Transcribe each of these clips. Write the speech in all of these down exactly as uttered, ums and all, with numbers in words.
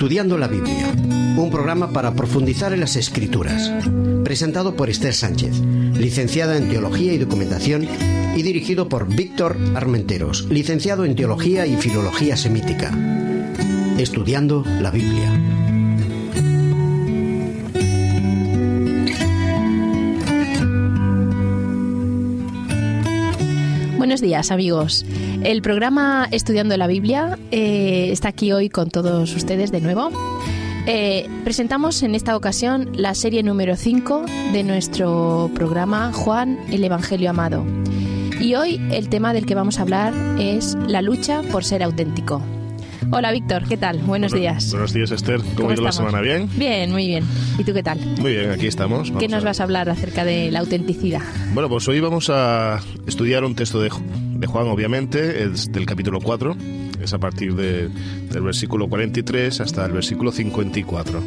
Estudiando la Biblia, un programa para profundizar en las Escrituras, presentado por Esther Sánchez, licenciada en Teología y Documentación, y dirigido por Víctor Armenteros, licenciado en Teología y Filología Semítica. Estudiando la Biblia. Buenos días, amigos. El programa Estudiando la Biblia eh, está aquí hoy con todos ustedes de nuevo. Eh, presentamos en esta ocasión la serie número cinco de nuestro programa Juan, el Evangelio Amado. Y hoy el tema del que vamos a hablar es la lucha por ser auténtico. Hola, Víctor, ¿qué tal? Buenos bueno, días. Buenos días, Esther. ¿Cómo, ¿Cómo ha ido la semana? ¿Bien? Bien, muy bien. ¿Y tú qué tal? Muy bien, aquí estamos. Vamos ¿Qué nos a vas a hablar acerca de la autenticidad? Bueno, pues hoy vamos a estudiar un texto de, de Juan, obviamente, es del capítulo cuatro. Es a partir de, del versículo cuarenta y tres hasta el versículo cincuenta y cuatro.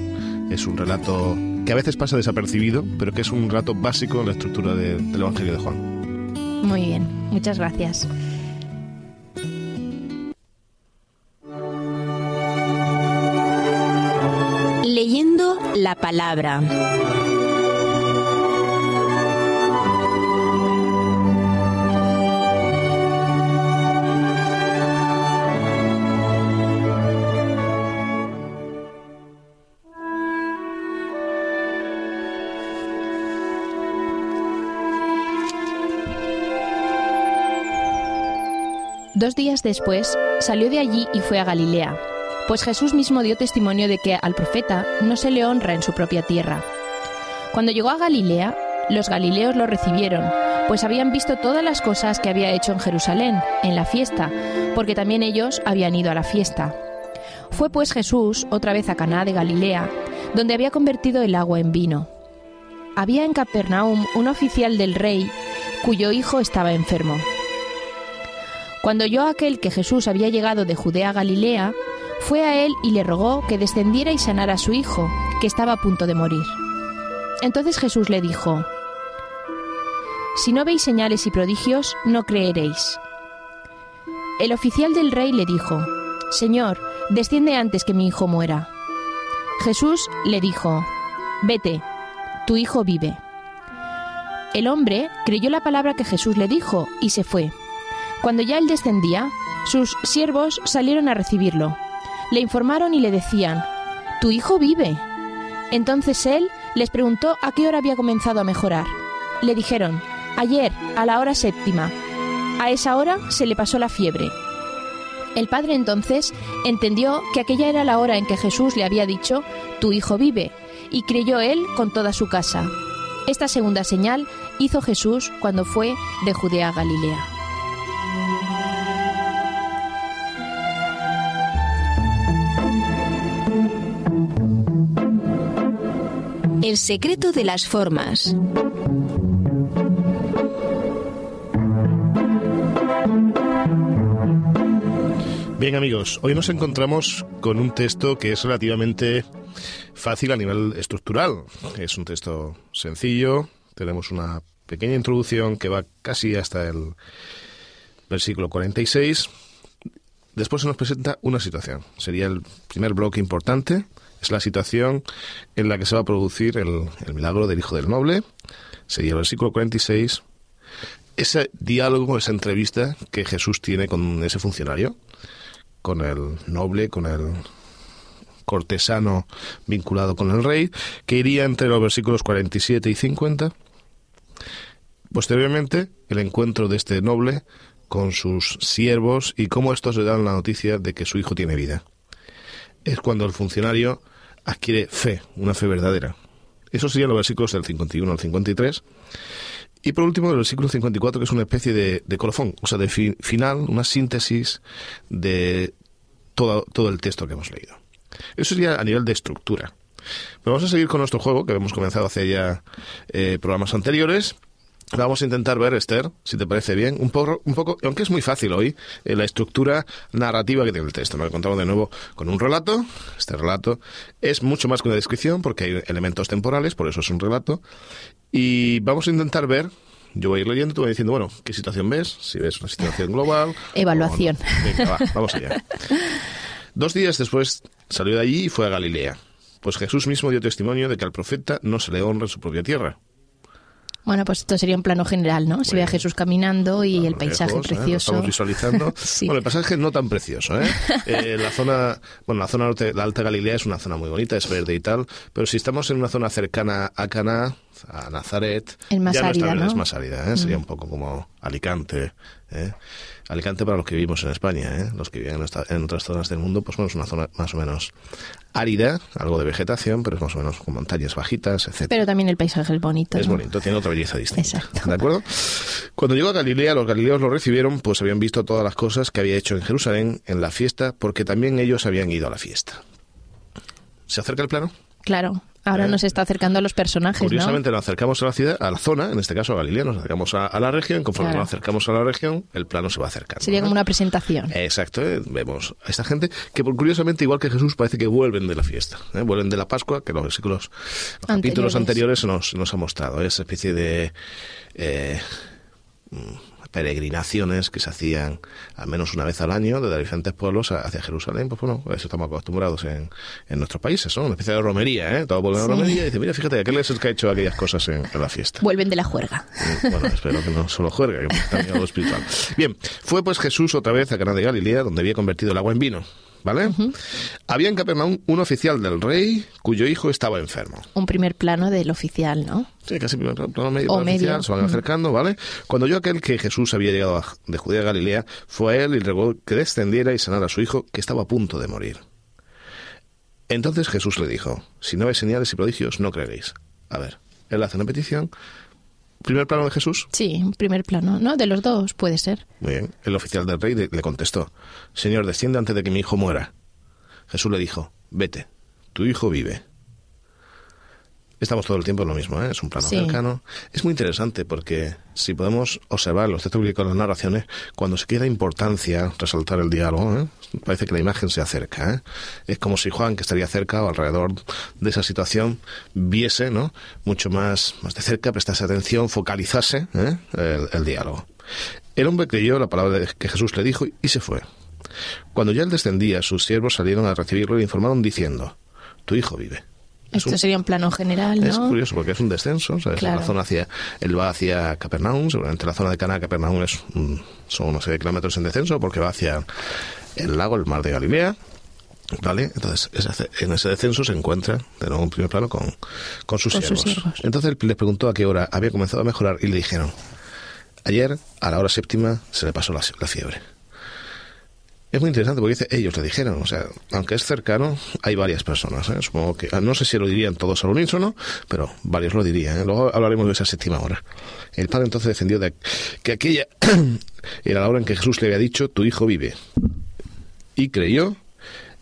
Es un relato que a veces pasa desapercibido, pero que es un relato básico en la estructura de, del Evangelio de Juan. Muy bien, muchas gracias. Leyendo la palabra. Dos días después, salió de allí y fue a Galilea. Pues Jesús mismo dio testimonio de que al profeta no se le honra en su propia tierra. Cuando llegó a Galilea, los galileos lo recibieron, pues habían visto todas las cosas que había hecho en Jerusalén, en la fiesta, porque también ellos habían ido a la fiesta. Fue pues Jesús otra vez a Caná de Galilea, donde había convertido el agua en vino. Había en Capernaum un oficial del rey, cuyo hijo estaba enfermo. Cuando oyó aquel que Jesús había llegado de Judea a Galilea, fue a él y le rogó que descendiera y sanara a su hijo, que estaba a punto de morir. Entonces Jesús le dijo: «Si no veis señales y prodigios, no creeréis». El oficial del rey le dijo: «Señor, desciende antes que mi hijo muera». Jesús le dijo: «Vete, tu hijo vive». El hombre creyó la palabra que Jesús le dijo y se fue. Cuando ya él descendía, sus siervos salieron a recibirlo. Le informaron y le decían: «Tu hijo vive». Entonces él les preguntó a qué hora había comenzado a mejorar. Le dijeron: «Ayer, a la hora séptima. A esa hora se le pasó la fiebre». El padre entonces entendió que aquella era la hora en que Jesús le había dicho: «Tu hijo vive», y creyó él con toda su casa. Esta segunda señal hizo Jesús cuando fue de Judea a Galilea. El secreto de las formas. Bien, amigos, hoy nos encontramos con un texto que es relativamente fácil a nivel estructural. Es un texto sencillo, tenemos una pequeña introducción que va casi hasta el versículo cuarenta y seis. Después se nos presenta una situación. Sería el primer bloque importante. Es la situación en la que se va a producir el, el milagro del Hijo del Noble. Sería el versículo cuarenta y seis. Ese diálogo, esa entrevista que Jesús tiene con ese funcionario, con el noble, con el cortesano vinculado con el rey, que iría entre los versículos cuarenta y siete y cincuenta. Posteriormente, el encuentro de este noble con sus siervos y cómo estos le dan la noticia de que su hijo tiene vida. Es cuando el funcionario adquiere fe, una fe verdadera. Eso serían los versículos del cincuenta y uno al cincuenta y tres. Y por último, el versículo cincuenta y cuatro, que es una especie de, de colofón, o sea, de fi- final, una síntesis de todo, todo el texto que hemos leído. Eso sería a nivel de estructura. Pero vamos a seguir con nuestro juego, que hemos comenzado hace ya eh, programas anteriores. Vamos a intentar ver, Esther, si te parece bien, un poco, un poco aunque es muy fácil hoy, eh, la estructura narrativa que tiene el texto. Nos encontramos de nuevo con un relato. Este relato es mucho más que una descripción, porque hay elementos temporales, por eso es un relato. Y vamos a intentar ver, yo voy a ir leyendo, tú vas diciendo, bueno, ¿qué situación ves? Si ves una situación global... Evaluación. No. Venga, va, vamos allá. Dos días después Salió de allí y fue a Galilea, pues Jesús mismo dio testimonio de que al profeta no se le honra en su propia tierra. Bueno, pues esto sería un plano general, ¿no? Se bueno, ve a Jesús caminando y el paisaje lejos, precioso. ¿Eh? Lo estamos visualizando. Sí. Bueno, el paisaje no tan precioso, ¿eh? eh la zona, bueno, la zona norte, la Alta Galilea es una zona muy bonita, es verde y tal, pero si estamos en una zona cercana a Caná, a Nazaret, es más ya árida, ¿no? Es más árida, ¿eh? Sería mm. un poco como Alicante, ¿eh? Alicante para los que vivimos en España, ¿eh? Los que viven en otras zonas del mundo, pues bueno, es una zona más o menos árida, algo de vegetación, pero es más o menos con montañas bajitas, etcétera. Pero también el paisaje es bonito, Es ¿no? bonito, tiene otra belleza distinta. Exacto. ¿De acuerdo? Cuando llegó a Galilea, los galileos lo recibieron, pues habían visto todas las cosas que había hecho en Jerusalén, en la fiesta, porque también ellos habían ido a la fiesta. ¿Se acerca el plano? Claro. Ahora eh, nos está acercando a los personajes, curiosamente, ¿no? Nos acercamos a la ciudad, a la zona, en este caso a Galilea, nos acercamos a, a la región, conforme claro. nos acercamos a la región, el plano se va acercando. Sería como ¿no? una presentación. Exacto, ¿eh? Vemos a esta gente que, curiosamente, igual que Jesús, parece que vuelven de la fiesta, ¿eh? Vuelven de la Pascua, que los versículos, los anteriores. capítulos anteriores nos, nos ha mostrado, ¿eh? Esa especie de eh, peregrinaciones que se hacían al menos una vez al año desde diferentes pueblos hacia Jerusalén. Pues bueno, a eso estamos acostumbrados en, en nuestros países, ¿no? Una especie de romería, ¿eh? Todos vuelven sí. a la romería y dicen, mira, fíjate, aquel es el que ha hecho aquellas cosas en, en la fiesta. Vuelven de la juerga. Y, bueno, espero que no solo juerga, que también algo espiritual. Bien, fue pues Jesús otra vez a Caná de Galilea, donde había convertido el agua en vino, ¿vale? Uh-huh. Había en Capernaum un oficial del rey cuyo hijo estaba enfermo. Un primer plano del oficial, ¿no? Sí, casi primer plano medio o medio. Oficial, se van uh-huh. acercando, ¿vale? Cuando yo aquel que Jesús había llegado de Judea a Galilea, fue a él y rogó que descendiera y sanara a su hijo, que estaba a punto de morir. Entonces Jesús le dijo, si no veis señales y prodigios, no creeréis. A ver, él hace una petición... ¿Primer plano de Jesús? Sí, primer plano. No, de los dos, puede ser. Muy bien. El oficial del rey le contestó, Señor, descienda antes de que mi hijo muera. Jesús le dijo, vete, tu hijo vive. Estamos todo el tiempo en lo mismo, ¿eh? Es un plano sí. cercano. Es muy interesante porque si podemos observar los textos bíblicos, las narraciones, cuando se quiere importancia resaltar el diálogo, ¿eh? Parece que la imagen se acerca, ¿eh? Es como si Juan, que estaría cerca o alrededor de esa situación, viese, ¿no? Mucho más, más de cerca, prestase atención, focalizase, ¿eh? el, el diálogo. El hombre creyó la palabra que Jesús le dijo y se fue. Cuando ya él descendía, sus siervos salieron a recibirlo y le informaron diciendo, tu hijo vive. Es Esto un, sería un plano general, ¿no? Es curioso porque es un descenso, ¿sabes? Claro. La zona hacia, él va hacia Capernaum, seguramente la zona de Caná, Capernaum es son una serie de kilómetros en descenso porque va hacia el lago, el mar de Galilea, ¿vale? Entonces, en ese descenso se encuentra, de nuevo en primer plano, con, con sus siervos. Entonces les preguntó a qué hora había comenzado a mejorar y le dijeron, ayer a la hora séptima se le pasó la, la fiebre. Es muy interesante porque dice, ellos le dijeron, o sea, aunque es cercano, hay varias personas, ¿eh? Supongo que, no sé si lo dirían todos al unísono, pero varios lo dirían, ¿eh? Luego hablaremos de esa séptima hora. El padre entonces defendió de que aquella era la hora en que Jesús le había dicho, tu hijo vive. Y creyó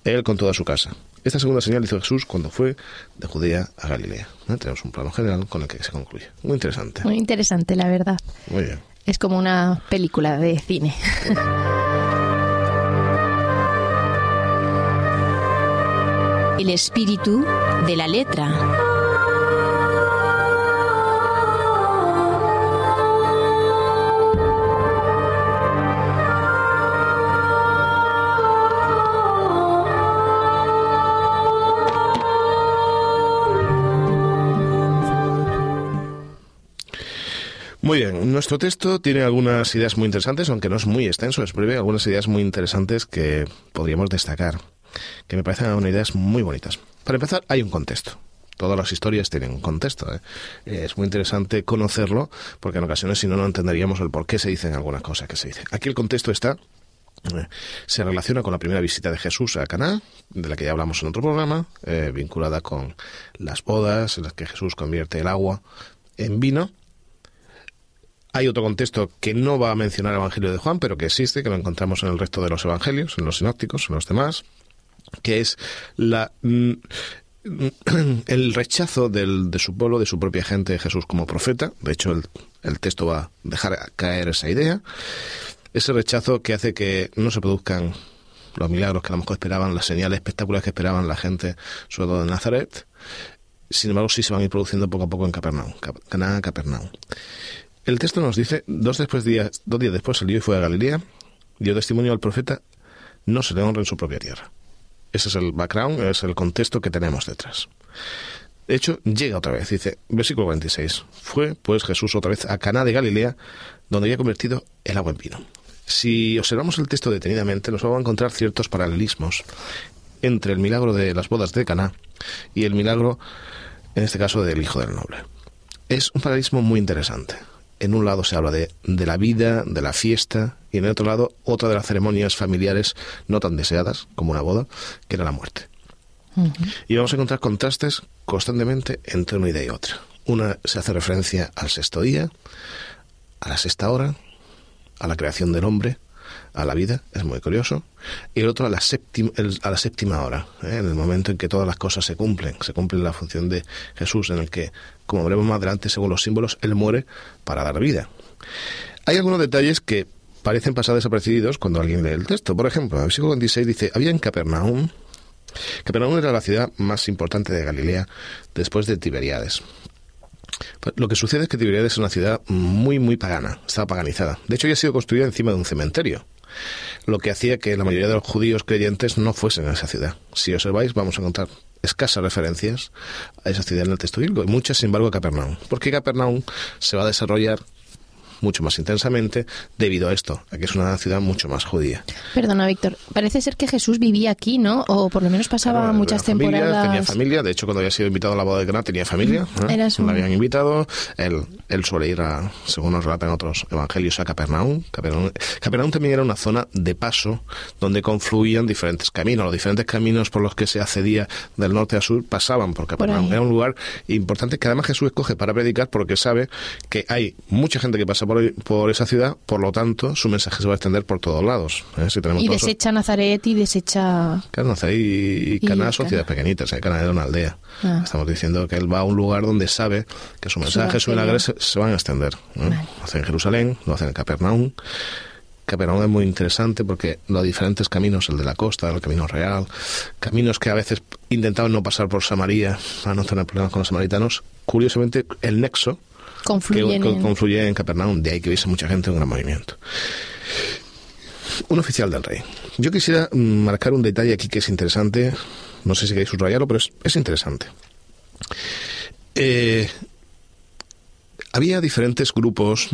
él con toda su casa. Esta segunda señal hizo Jesús cuando fue de Judea a Galilea, ¿eh? Tenemos un plano general con el que se concluye. Muy interesante. Muy interesante, la verdad. Muy bien. Es como una película de cine. El espíritu de la letra. Muy bien, nuestro texto tiene algunas ideas muy interesantes, aunque no es muy extenso, es breve, algunas ideas muy interesantes que podríamos destacar, que me parecen unas ideas muy bonitas. Para empezar, hay un contexto. Todas las historias tienen un contexto, ¿eh? Es muy interesante conocerlo, porque en ocasiones, si no, no entenderíamos el por qué se dicen algunas cosas que se dicen. Aquí el contexto está... se relaciona con la primera visita de Jesús a Caná, de la que ya hablamos en otro programa, eh, vinculada con las bodas, en las que Jesús convierte el agua en vino. Hay otro contexto que no va a mencionar el Evangelio de Juan, pero que existe, que lo encontramos en el resto de los evangelios, en los sinópticos, en los demás, que es la el rechazo del, de su pueblo, de su propia gente, de Jesús como profeta. De hecho, el, el texto va a dejar caer esa idea. Ese rechazo que hace que no se produzcan los milagros que a lo mejor esperaban, las señales espectaculares que esperaban la gente, sobre todo de Nazaret. Sin embargo, sí se van a ir produciendo poco a poco en Capernaum. Caná, Capernaum. El texto nos dice, dos, después días, dos días después salió y fue a Galilea, dio testimonio al profeta, no se le honra en su propia tierra. Ese es el background, es el contexto que tenemos detrás. De hecho, llega otra vez, dice, versículo cuarenta y seis, fue pues Jesús otra vez a Caná de Galilea, donde había convertido el agua en vino. Si observamos el texto detenidamente, nos vamos a encontrar ciertos paralelismos entre el milagro de las bodas de Caná y el milagro, en este caso, del hijo del noble. Es un paralelismo muy interesante. En un lado se habla de, de la vida, de la fiesta, y en el otro lado, otra de las ceremonias familiares no tan deseadas, como una boda, que era la muerte. Uh-huh. Y vamos a encontrar contrastes constantemente entre una idea y otra. Una se hace referencia al sexto día, a la sexta hora, a la creación del hombre, a la vida, es muy curioso, y el otro a la séptima, el, a la séptima hora, ¿eh? En el momento en que todas las cosas se cumplen, se cumple la función de Jesús, en el que, como veremos más adelante, según los símbolos, Él muere para dar vida. Hay algunos detalles que parecen pasar desapercibidos cuando alguien lee el texto. Por ejemplo, en el versículo veintiséis dice, había en Capernaum, Capernaum era la ciudad más importante de Galilea después de Tiberiades. Lo que sucede es que Tiberiades es una ciudad muy, muy pagana, estaba paganizada. De hecho, ya ha sido construida encima de un cementerio, lo que hacía que la mayoría de los judíos creyentes no fuesen a esa ciudad. Si observáis, vamos a encontrar escasas referencias a esa ciudad en el texto bíblico, y muchas, sin embargo, a Capernaum. Porque Capernaum se va a desarrollar mucho más intensamente debido a esto, a que es una ciudad mucho más judía. Perdona, Víctor, parece ser que Jesús vivía aquí, ¿no? O por lo menos pasaba claro, muchas familia, temporadas. Tenía familia, de hecho cuando había sido invitado a la boda de Caná tenía familia, ¿no? Era su... La habían invitado, él, él suele ir, a, según nos relatan otros evangelios, a Capernaum. Capernaum. Capernaum también era una zona de paso donde confluían diferentes caminos. Los diferentes caminos por los que se accedía del norte a sur pasaban por Capernaum. Por era un lugar importante que además Jesús escoge para predicar porque sabe que hay mucha gente que pasa por Por, por esa ciudad, por lo tanto, su mensaje se va a extender por todos lados, ¿eh? Si tenemos y todos desecha esos... Nazaret y desecha... Claro, Nazaret y, y Caná son ciudades pequeñitas, ¿eh? Caná era una aldea. Ah. Estamos diciendo que él va a un lugar donde sabe que su mensaje, su milagro se, se van a extender, ¿eh? Vale. Lo hacen en Jerusalén, lo hacen en Capernaum. Capernaum es muy interesante porque los diferentes caminos, el de la costa, el camino real, caminos que a veces intentaban no pasar por Samaría, para no tener problemas con los samaritanos, curiosamente el nexo Confluyen que, en... confluye en Capernaum, de ahí que hubiese mucha gente, un gran movimiento. Un oficial del rey. Yo quisiera marcar un detalle aquí que es interesante, no sé si queréis subrayarlo, pero es, es interesante. Eh, había diferentes grupos,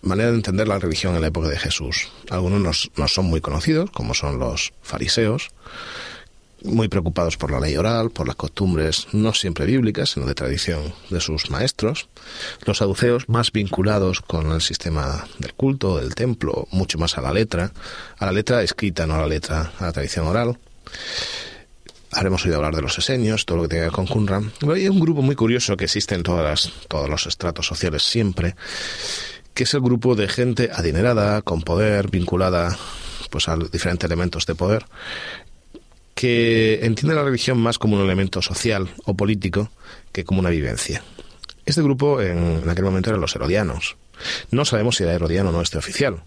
manera de entender la religión en la época de Jesús. Algunos nos, nos son muy conocidos, como son los fariseos, muy preocupados por la ley oral, por las costumbres no siempre bíblicas, sino de tradición de sus maestros. Los saduceos, más vinculados con el sistema del culto, del templo, mucho más a la letra, a la letra escrita, no a la letra, a la tradición oral. Habremos oído hablar de los esenios, todo lo que tiene que ver con Qumran. Hay un grupo muy curioso que existe en todas las, todos los estratos sociales siempre, que es el grupo de gente adinerada, con poder, vinculada pues a diferentes elementos de poder, que entiende la religión más como un elemento social o político que como una vivencia. Este grupo en, en aquel momento eran los herodianos. No sabemos si era herodiano o no este oficial,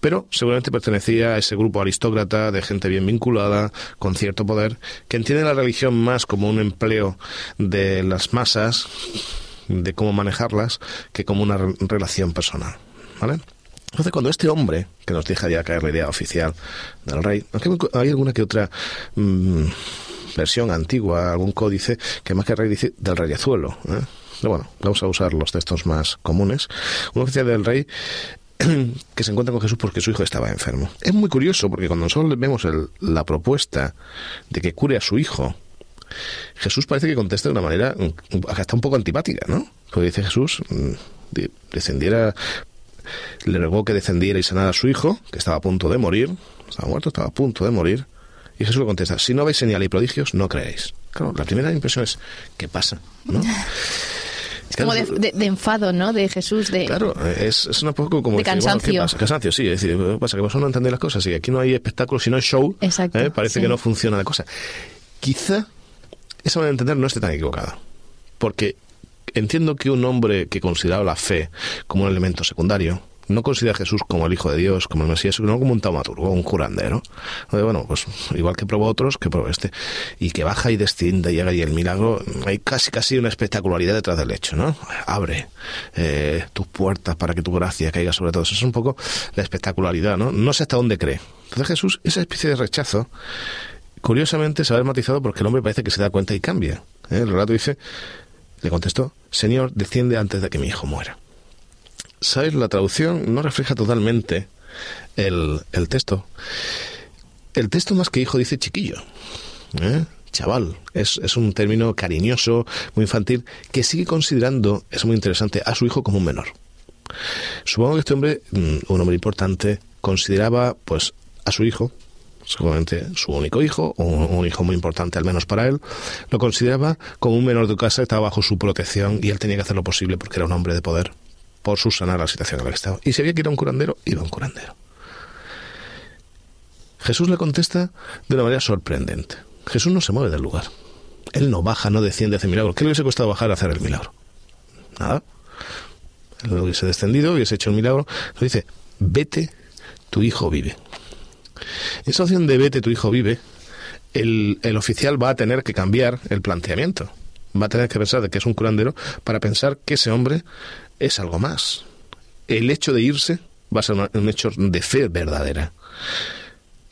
pero seguramente pertenecía a ese grupo aristócrata de gente bien vinculada, con cierto poder, que entiende la religión más como un empleo de las masas, de cómo manejarlas, que como una re- relación personal, ¿vale? Entonces, cuando este hombre, que nos deja ya caer la idea oficial del rey, hay alguna que otra mmm, versión antigua, algún códice, que más que rey dice del reyezuelo, ¿eh? Pero bueno, vamos a usar los textos más comunes. Un oficial del rey que se encuentra con Jesús porque su hijo estaba enfermo. Es muy curioso porque cuando nosotros vemos el, la propuesta de que cure a su hijo, Jesús parece que contesta de una manera hasta un poco antipática, ¿no? Porque dice Jesús, descendiera... Le rogó que descendiera y sanara a su hijo, que estaba a punto de morir, estaba muerto, estaba a punto de morir, y Jesús le contesta, si no veis señales y prodigios, no creéis. Claro, la primera impresión es, ¿qué pasa? ¿No? Es claro, como de, de, de enfado, ¿no? De Jesús, de... Claro, es, es un poco como... De decir, cansancio. Bueno, ¿qué pasa? Cansancio, sí, es decir, ¿qué pasa? Que vosotros no entendéis las cosas, y aquí no hay espectáculo, si no hay show, exacto, ¿eh? Parece sí. Que no funciona la cosa. Quizá esa manera de entender no esté tan equivocada, porque... Entiendo que un hombre que consideraba la fe como un elemento secundario, no considera a Jesús como el Hijo de Dios, como el Mesías, sino como un taumaturgo, un curandero. Bueno, pues igual que probó otros, que probó este. Y que baja y desciende y haga ahí el milagro, hay casi casi una espectacularidad detrás del hecho, ¿no? Abre eh, tus puertas para que tu gracia caiga sobre todos. Eso es un poco la espectacularidad, ¿no? No sé hasta dónde cree. Entonces Jesús, esa especie de rechazo, Curiosamente se ha matizado porque el hombre parece que se da cuenta y cambia. ¿Eh? El relato dice, le contestó, Señor, desciende antes de que mi hijo muera. ¿Sabes? La traducción no refleja totalmente el, el texto. El texto más que hijo dice chiquillo, ¿eh? Chaval. Es, es un término cariñoso, muy infantil, que sigue considerando, es muy interesante, a su hijo como un menor. Supongo que este hombre, un hombre importante, consideraba pues a su hijo, seguramente su único hijo, o un hijo muy importante al menos para él, lo consideraba como un menor de casa, estaba bajo su protección y él tenía que hacer lo posible porque era un hombre de poder, por subsanar la situación en la que estaba. Y si había que ir a un curandero, iba a un curandero. Jesús le contesta de una manera sorprendente. Jesús no se mueve del lugar. Él no baja, no desciende, hace milagros. ¿Qué le hubiese costado bajar a hacer el milagro? Nada. Él hubiese descendido, hubiese hecho el milagro. Le dice, vete, tu hijo vive. Esa opción de vete, tu hijo vive, el, el oficial va a tener que cambiar el planteamiento. Va a tener que pensar de que es un curandero para pensar que ese hombre es algo más. El hecho de irse va a ser una, un hecho de fe verdadera.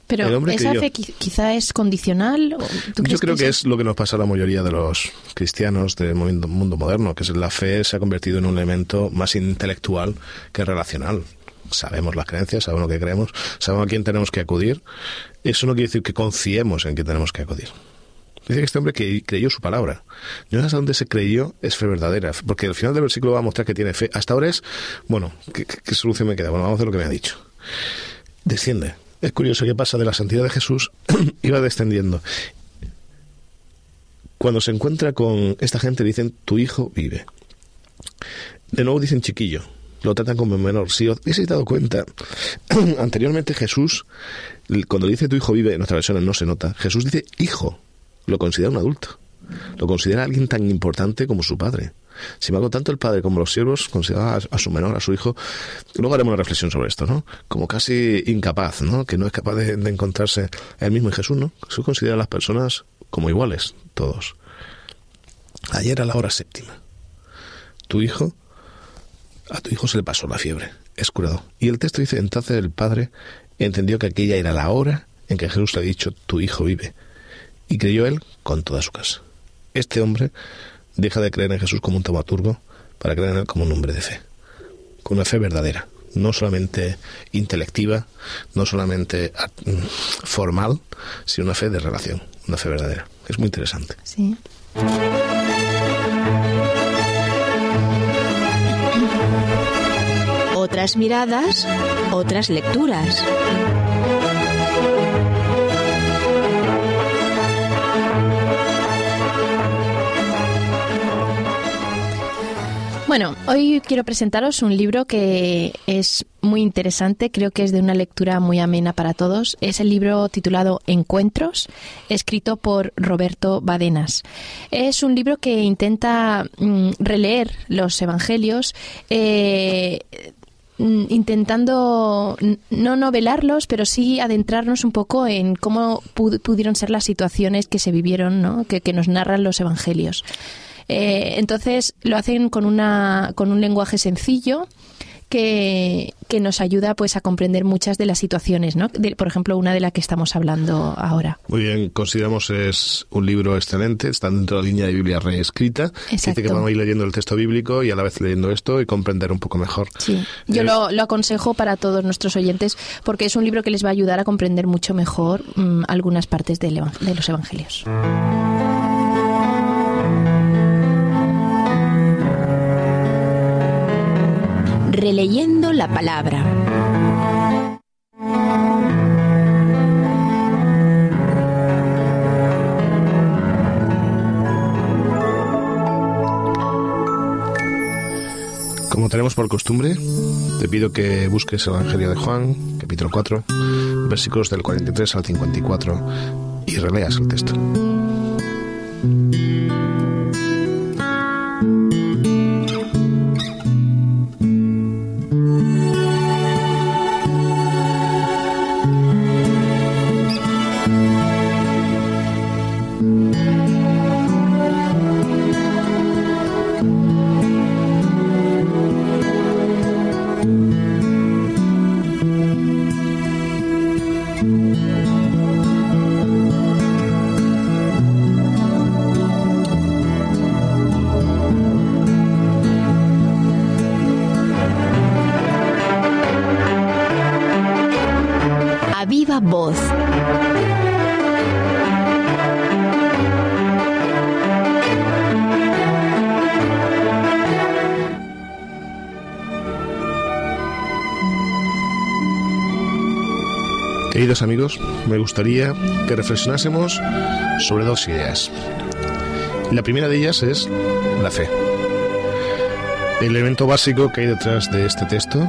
Pero esa fe quizá es condicional. ¿Tú crees? Yo creo que, que es lo que nos pasa a la mayoría de los cristianos del mundo moderno, que es la fe se ha convertido en un elemento más intelectual que relacional. Sabemos las creencias, sabemos lo que creemos, sabemos a quién tenemos que acudir. Eso no quiere decir que confiemos en quién tenemos que acudir. Dice que este hombre que creyó su palabra. No es hasta dónde se creyó es fe verdadera, porque al final del versículo va a mostrar que tiene fe. Hasta ahora es, bueno, ¿qué, qué solución me queda? Bueno, vamos a hacer lo que me ha dicho. Desciende. Es curioso que pasa de la santidad de Jesús y va descendiendo. Cuando se encuentra con esta gente, dicen, tu hijo vive. De nuevo dicen chiquillo, lo tratan como menor. Si os habéis dado cuenta, anteriormente Jesús, cuando le dice tu hijo vive, en nuestras versiones no se nota, Jesús dice hijo, lo considera un adulto, lo considera alguien tan importante como su padre. Sin embargo, tanto el padre como los siervos consideraban a su menor, a su hijo. Luego haremos una reflexión sobre esto, ¿no? Como casi incapaz, ¿no? Que no es capaz de, de encontrarse él mismo. Y Jesús, ¿no? Jesús considera a las personas como iguales, todos. Ayer a la hora séptima, tu hijo, a tu hijo se le pasó la fiebre, es curado. Y el texto dice, entonces el padre entendió que aquella era la hora en que Jesús le había dicho, tu hijo vive. Y creyó él con toda su casa. Este hombre deja de creer en Jesús como un taumaturgo para creer en él como un hombre de fe, con una fe verdadera, no solamente intelectiva, no solamente formal, sino una fe de relación, una fe verdadera. Es muy interesante. Sí. Otras miradas, otras lecturas. Bueno, hoy quiero presentaros un libro que es muy interesante, creo que es de una lectura muy amena para todos. Es el libro titulado Encuentros, escrito por Roberto Badenas. Es un libro que intenta mm, releer los evangelios, eh, intentando no novelarlos, pero sí adentrarnos un poco en cómo pud- pudieron ser las situaciones que se vivieron, ¿no? que, que nos narran los evangelios. Eh, entonces lo hacen con una con un lenguaje sencillo que, que nos ayuda pues a comprender muchas de las situaciones, ¿no? De, por ejemplo, una de la que estamos hablando ahora. Muy bien, consideramos es un libro excelente, está dentro de la línea de Biblia reescrita. Exacto. Dice que vamos a ir leyendo el texto bíblico y a la vez leyendo esto y comprender un poco mejor. Sí, yo eh, lo, lo aconsejo para todos nuestros oyentes porque es un libro que les va a ayudar a comprender mucho mejor mmm, algunas partes del evang- de los evangelios. Releyendo la palabra. Como tenemos por costumbre, te pido que busques el Evangelio de Juan, capítulo cuatro, versículos del cuarenta y tres al cincuenta y cuatro, y releas el texto. voz. Queridos amigos, me gustaría que reflexionásemos sobre dos ideas. La primera de ellas es la fe. El elemento básico que hay detrás de este texto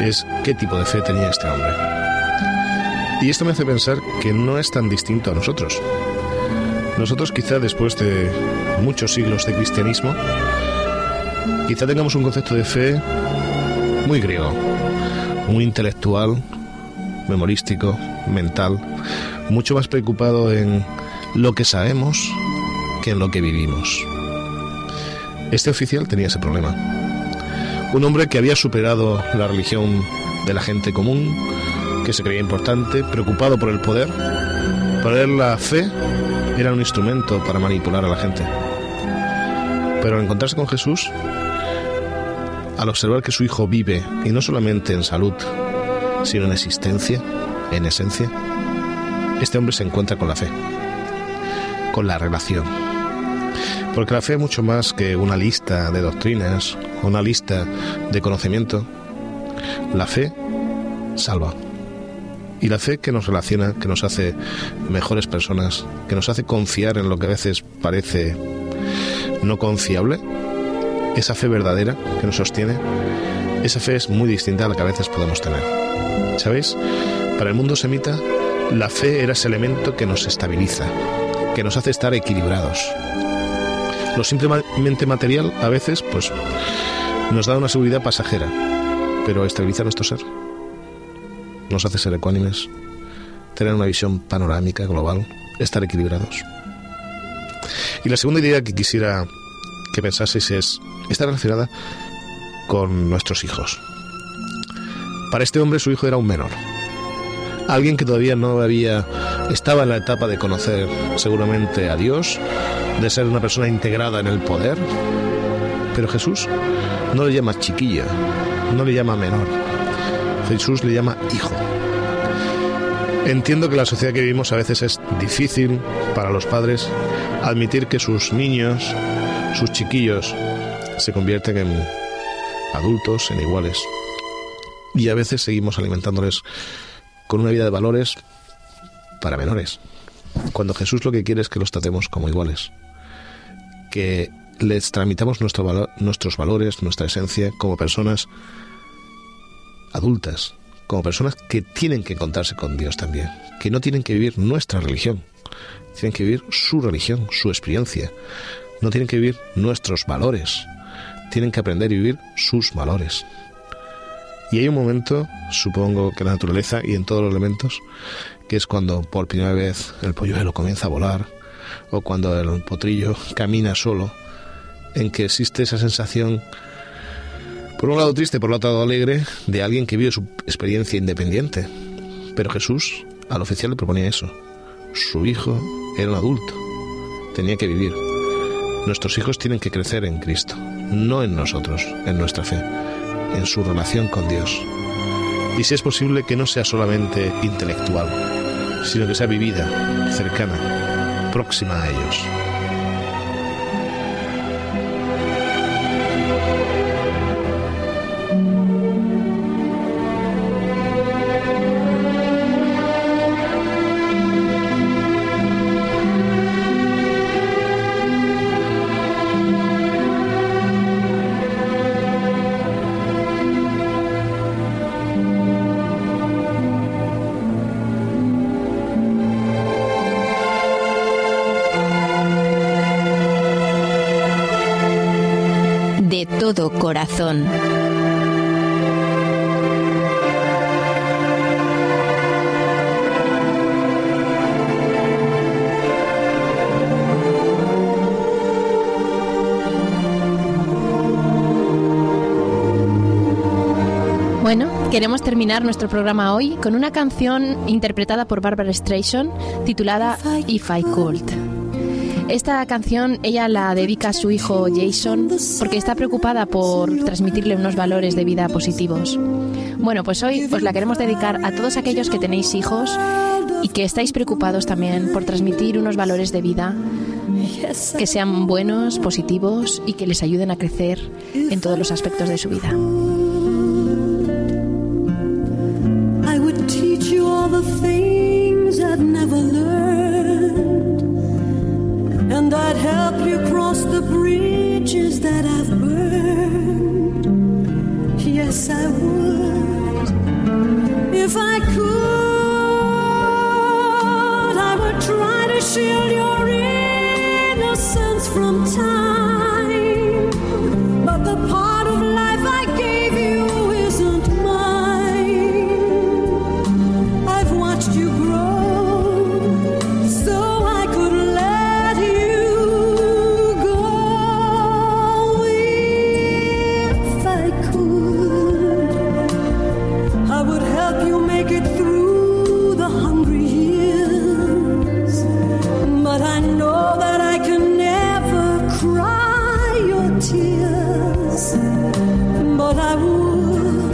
es qué tipo de fe tenía este hombre. Y esto me hace pensar que no es tan distinto a nosotros. Nosotros quizá después de muchos siglos de cristianismo, quizá tengamos un concepto de fe muy griego, muy intelectual, memorístico, mental, mucho más preocupado en lo que sabemos que en lo que vivimos. Este oficial tenía ese problema. Un hombre que había superado la religión de la gente común, que se creía importante, preocupado por el poder. Para él la fe era un instrumento para manipular a la gente. Pero al encontrarse con Jesús, al observar que su hijo vive, y no solamente en salud, sino en existencia, en esencia, este hombre se encuentra con la fe, con la relación. Porque la fe es mucho más que una lista de doctrinas, una lista de conocimiento. La fe salva. Y la fe que nos relaciona, que nos hace mejores personas, que nos hace confiar en lo que a veces parece no confiable, esa fe verdadera que nos sostiene, esa fe es muy distinta a la que a veces podemos tener. ¿Sabéis? Para el mundo semita, la fe era ese elemento que nos estabiliza, que nos hace estar equilibrados. Lo simplemente material, a veces, pues, nos da una seguridad pasajera, pero estabiliza nuestro ser. Nos hace ser ecuánimes, tener una visión panorámica, global, estar equilibrados. Y la segunda idea que quisiera que pensaseis es, está relacionada con nuestros hijos. Para este hombre su hijo era un menor, alguien que todavía no había, estaba en la etapa de conocer seguramente a Dios, de ser una persona integrada en el poder, pero Jesús no le llama chiquilla, no le llama menor, Jesús le llama hijo. Entiendo que la sociedad que vivimos a veces es difícil para los padres admitir que sus niños, sus chiquillos, se convierten en adultos, en iguales. Y a veces seguimos alimentándoles con una vida de valores para menores. Cuando Jesús lo que quiere es que los tratemos como iguales. Que les tramitamos nuestro valo- nuestros valores, nuestra esencia, como personas adultas. Como personas que tienen que encontrarse con Dios también. Que no tienen que vivir nuestra religión. Tienen que vivir su religión, su experiencia. No tienen que vivir nuestros valores. Tienen que aprender y vivir sus valores. Y hay un momento, supongo que en la naturaleza y en todos los elementos, que es cuando por primera vez el polluelo comienza a volar, o cuando el potrillo camina solo, en que existe esa sensación, por un lado triste, por otro lado alegre, de alguien que vive su experiencia independiente. Pero Jesús al oficial le proponía eso. Su hijo era un adulto, tenía que vivir. Nuestros hijos tienen que crecer en Cristo, no en nosotros, en nuestra fe, en su relación con Dios. Y si es posible que no sea solamente intelectual, sino que sea vivida, cercana, próxima a ellos. Todo corazón. Bueno, queremos terminar nuestro programa hoy con una canción interpretada por Barbra Streisand titulada If I Could. Esta canción ella la dedica a su hijo Jason porque está preocupada por transmitirle unos valores de vida positivos. Bueno, pues hoy os la queremos dedicar a todos aquellos que tenéis hijos y que estáis preocupados también por transmitir unos valores de vida que sean buenos, positivos y que les ayuden a crecer en todos los aspectos de su vida. Shield your innocence from time, but the part of life I gave you isn't mine. I've watched you grow, so I could let you go if I could. I would help you make it through the hungry years. But I know that I can never cry your tears, but I would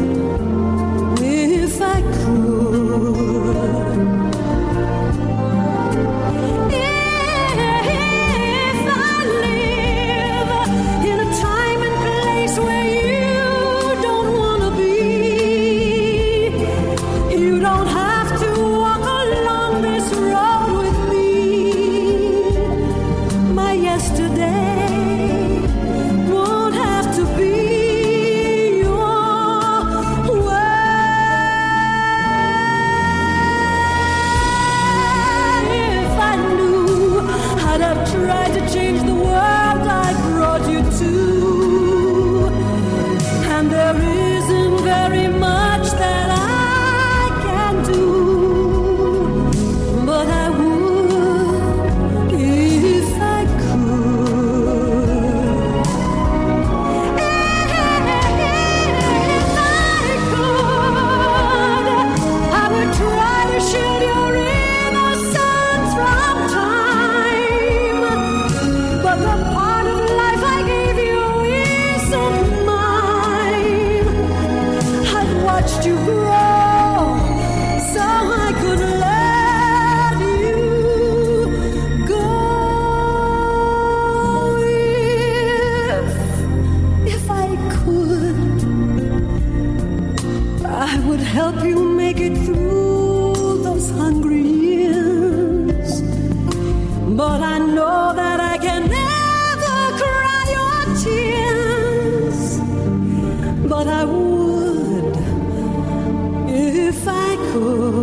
if I could.